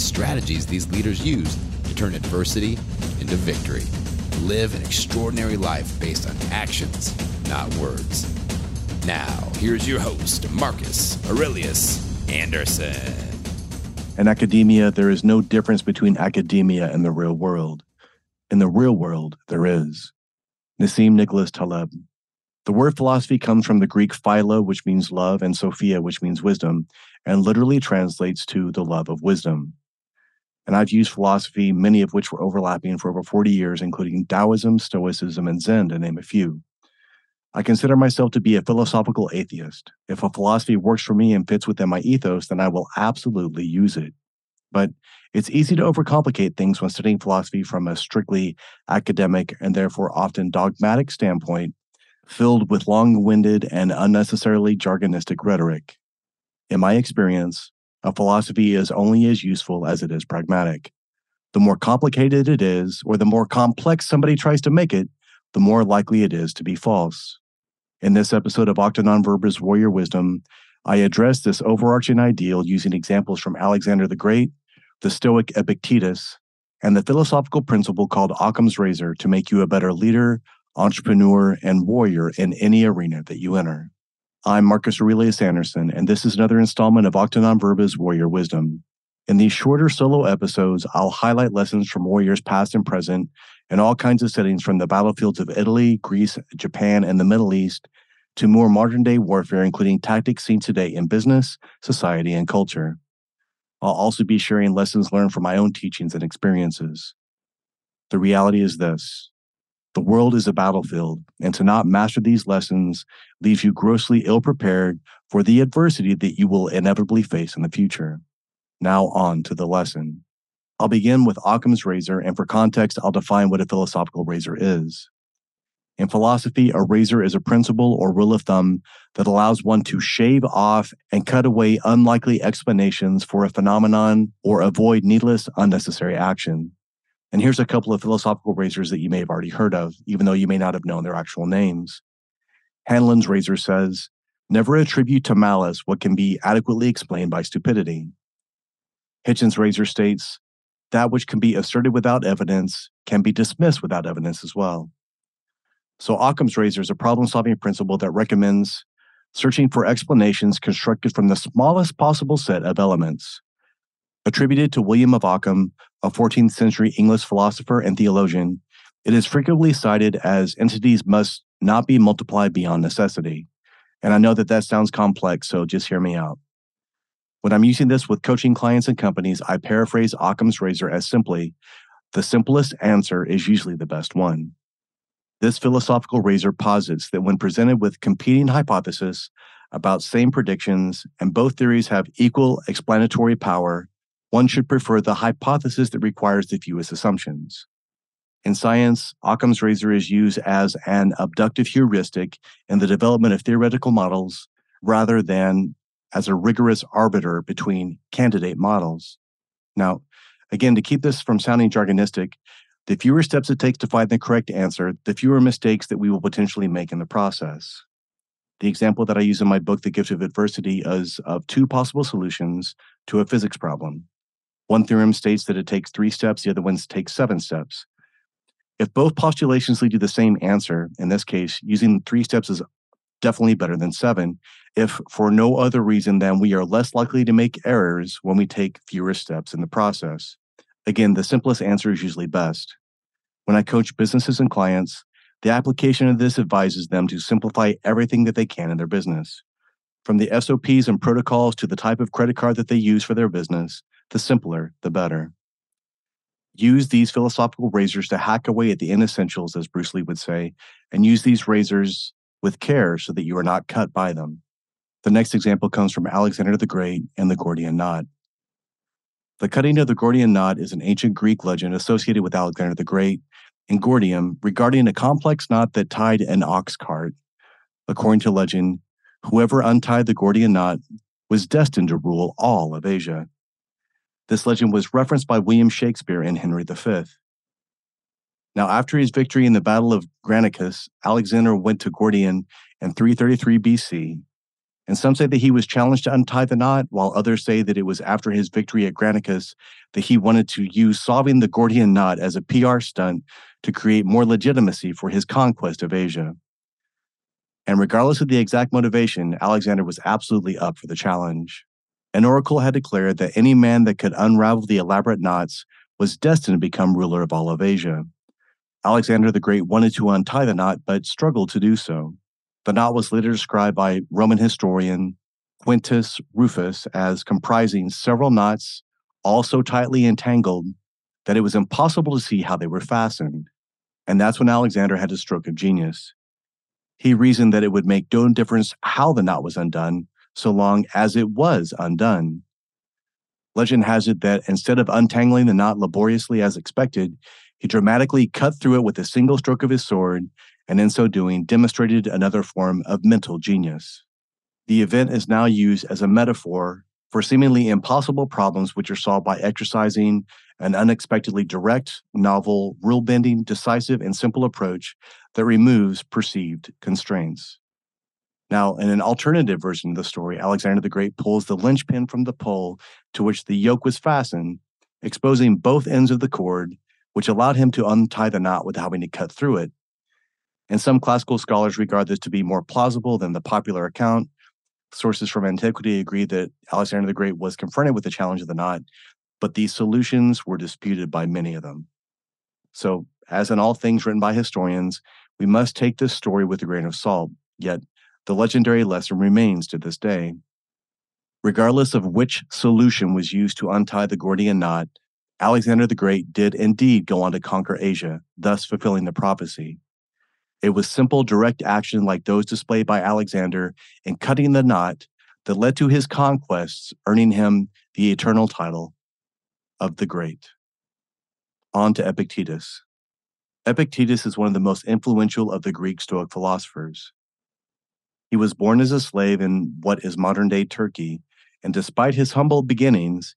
strategies these leaders use to turn adversity into victory. Live an extraordinary life based on actions, not words. Now, here's your host, Marcus Aurelius Anderson. In academia, there is no difference between academia and the real world. In the real world, there is. Nassim Nicholas Taleb. The word philosophy comes from the Greek philo, which means love, and sophia, which means wisdom, and literally translates to the love of wisdom. And I've used philosophy, many of which were overlapping, for over 40 years, including Taoism, Stoicism, and Zen, to name a few. I consider myself to be a philosophical atheist. If a philosophy works for me and fits within my ethos, then I will absolutely use it. But it's easy to overcomplicate things when studying philosophy from a strictly academic and therefore often dogmatic standpoint, filled with long-winded and unnecessarily jargonistic rhetoric. In my experience, a philosophy is only as useful as it is pragmatic. The more complicated it is, or the more complex somebody tries to make it, the more likely it is to be false. In this episode of Acta Non Verba's Warrior Wisdom, I address this overarching ideal using examples from Alexander the Great, the Stoic Epictetus, and the philosophical principle called Occam's razor to make you a better leader, entrepreneur, and warrior in any arena that you enter. I'm Marcus Aurelius Anderson, and this is another installment of Acta Non Verba's Warrior Wisdom. In these shorter solo episodes, I'll highlight lessons from warriors past and present in all kinds of settings, from the battlefields of Italy, Greece, Japan, and the Middle East to more modern-day warfare, including tactics seen today in business, society, and culture. I'll also be sharing lessons learned from my own teachings and experiences. The reality is this. The world is a battlefield, and to not master these lessons leaves you grossly ill-prepared for the adversity that you will inevitably face in the future. Now on to the lesson. I'll begin with Occam's razor, and for context, I'll define what a philosophical razor is. In philosophy, a razor is a principle or rule of thumb that allows one to shave off and cut away unlikely explanations for a phenomenon or avoid needless, unnecessary action. And here's a couple of philosophical razors that you may have already heard of, even though you may not have known their actual names. Hanlon's razor says, "Never attribute to malice what can be adequately explained by stupidity." Hitchens' razor states, "That which can be asserted without evidence can be dismissed without evidence as well." So Occam's razor is a problem-solving principle that recommends searching for explanations constructed from the smallest possible set of elements. Attributed to William of Ockham, a 14th century English philosopher and theologian, it is frequently cited as entities must not be multiplied beyond necessity. And I know that that sounds complex, so just hear me out. When I'm using this with coaching clients and companies, I paraphrase Occam's razor as simply, the simplest answer is usually the best one. This philosophical razor posits that when presented with competing hypotheses about same predictions and both theories have equal explanatory power, one should prefer the hypothesis that requires the fewest assumptions. In science, Occam's razor is used as an abductive heuristic in the development of theoretical models rather than as a rigorous arbiter between candidate models. Now, again, to keep this from sounding jargonistic, the fewer steps it takes to find the correct answer, the fewer mistakes that we will potentially make in the process. The example that I use in my book, The Gift of Adversity, is of two possible solutions to a physics problem. One theorem states that it takes 3 steps, the other one takes 7 steps. If both postulations lead to the same answer, in this case, using 3 steps is definitely better than 7, if for no other reason than we are less likely to make errors when we take fewer steps in the process. Again, the simplest answer is usually best. When I coach businesses and clients, the application of this advises them to simplify everything that they can in their business. From the SOPs and protocols to the type of credit card that they use for their business, the simpler, the better. Use these philosophical razors to hack away at the inessentials, as Bruce Lee would say, and use these razors with care so that you are not cut by them. The next example comes from Alexander the Great and the Gordian Knot. The cutting of the Gordian knot is an ancient Greek legend associated with Alexander the Great and Gordium regarding a complex knot that tied an ox cart. According to legend, whoever untied the Gordian knot was destined to rule all of Asia. This legend was referenced by William Shakespeare and Henry V. Now, after his victory in the Battle of Granicus, Alexander went to Gordian in 333 BC, and some say that he was challenged to untie the knot, while others say that it was after his victory at Granicus that he wanted to use solving the Gordian knot as a PR stunt to create more legitimacy for his conquest of Asia. And regardless of the exact motivation, Alexander was absolutely up for the challenge. An oracle had declared that any man that could unravel the elaborate knots was destined to become ruler of all of Asia. Alexander the Great wanted to untie the knot, but struggled to do so. The knot was later described by Roman historian Quintus Rufus as comprising several knots, all so tightly entangled that it was impossible to see how they were fastened. And that's when Alexander had a stroke of genius. He reasoned that it would make no difference how the knot was undone, so long as it was undone. Legend has it that instead of untangling the knot laboriously as expected, he dramatically cut through it with a single stroke of his sword, and in so doing demonstrated another form of mental genius. The event is now used as a metaphor for seemingly impossible problems which are solved by exercising an unexpectedly direct, novel, rule-bending, decisive, and simple approach that removes perceived constraints. Now, in an alternative version of the story, Alexander the Great pulls the linchpin from the pole to which the yoke was fastened, exposing both ends of the cord, which allowed him to untie the knot without having to cut through it. And some classical scholars regard this to be more plausible than the popular account. Sources from antiquity agree that Alexander the Great was confronted with the challenge of the knot, but these solutions were disputed by many of them. So, as in all things written by historians, we must take this story with a grain of salt, yet the legendary lesson remains to this day. Regardless of which solution was used to untie the Gordian knot, Alexander the Great did indeed go on to conquer Asia, thus fulfilling the prophecy. It was simple, direct action like those displayed by Alexander in cutting the knot that led to his conquests, earning him the eternal title of the Great. On to Epictetus. Epictetus is one of the most influential of the Greek Stoic philosophers. He was born as a slave in what is modern-day Turkey, and despite his humble beginnings,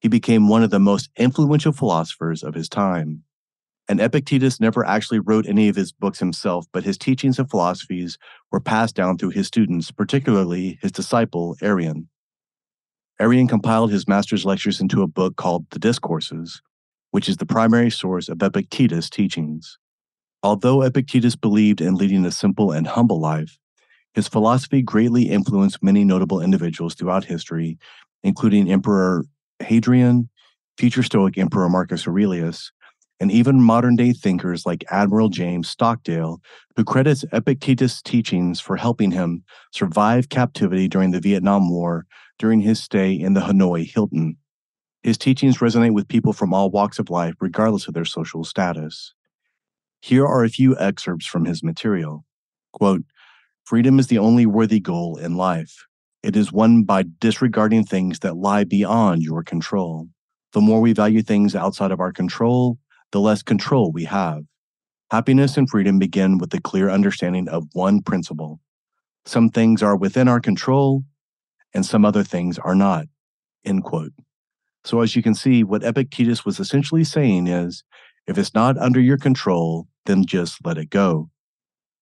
he became one of the most influential philosophers of his time. And Epictetus never actually wrote any of his books himself, but his teachings and philosophies were passed down through his students, particularly his disciple, Arrian. Arrian compiled his master's lectures into a book called The Discourses, which is the primary source of Epictetus' teachings. Although Epictetus believed in leading a simple and humble life, his philosophy greatly influenced many notable individuals throughout history, including Emperor Hadrian, future Stoic Emperor Marcus Aurelius, and even modern-day thinkers like Admiral James Stockdale, who credits Epictetus' teachings for helping him survive captivity during the Vietnam War during his stay in the Hanoi Hilton. His teachings resonate with people from all walks of life, regardless of their social status. Here are a few excerpts from his material. Quote, "Freedom is the only worthy goal in life. It is won by disregarding things that lie beyond your control. The more we value things outside of our control, the less control we have. Happiness and freedom begin with the clear understanding of one principle. Some things are within our control, and some other things are not." End quote. So as you can see, what Epictetus was essentially saying is, if it's not under your control, then just let it go.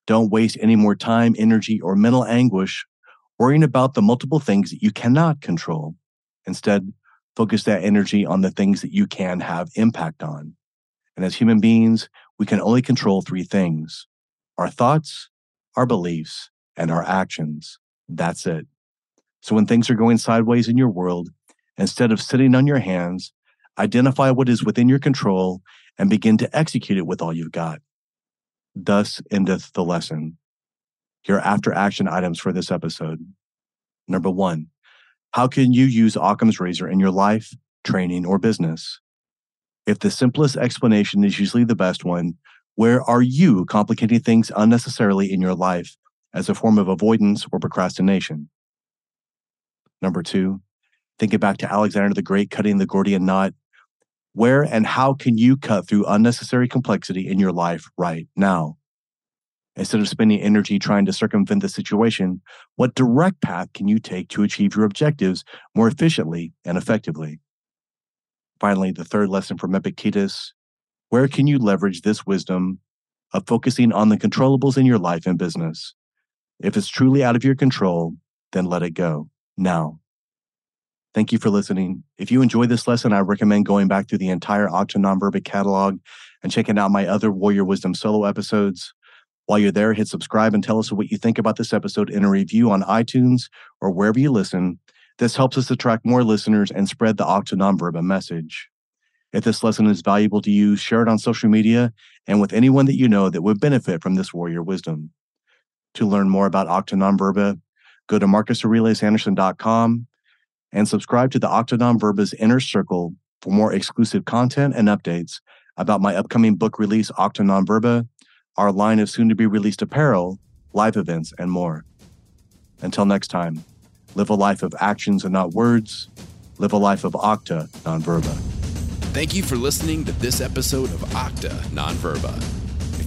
Don't waste any more time, energy, or mental anguish worrying about the multiple things that you cannot control. Instead, focus that energy on the things that you can have impact on. And as human beings, we can only control three things: our thoughts, our beliefs, and our actions. That's it. So when things are going sideways in your world, instead of sitting on your hands, identify what is within your control and begin to execute it with all you've got. Thus endeth the lesson. Here are after action items for this episode. Number 1, how can you use Occam's razor in your life, training, or business? If the simplest explanation is usually the best one, where are you complicating things unnecessarily in your life as a form of avoidance or procrastination? Number 2, Thinking back to Alexander the Great cutting the Gordian Knot, where and how can you cut through unnecessary complexity in your life right now? Instead of spending energy trying to circumvent the situation, what direct path can you take to achieve your objectives more efficiently and effectively? Finally, the third lesson from Epictetus, where can you leverage this wisdom of focusing on the controllables in your life and business? If it's truly out of your control, then let it go now. Thank you for listening. If you enjoyed this lesson, I recommend going back through the entire Acta Non Verba catalog and checking out my other Warrior Wisdom solo episodes. While you're there, hit subscribe and tell us what you think about this episode in a review on iTunes or wherever you listen. This helps us attract more listeners and spread the Acta Non Verba message. If this lesson is valuable to you, share it on social media and with anyone that you know that would benefit from this Warrior Wisdom. To learn more about Acta Non Verba, go to marcusaureliusanderson.com. and subscribe to the Acta Non Verba's Inner Circle for more exclusive content and updates about my upcoming book release, Acta Non Verba, our line of soon-to-be-released apparel, live events, and more. Until next time, live a life of actions and not words. Live a life of Acta Non Verba. Thank you for listening to this episode of Acta Non Verba. If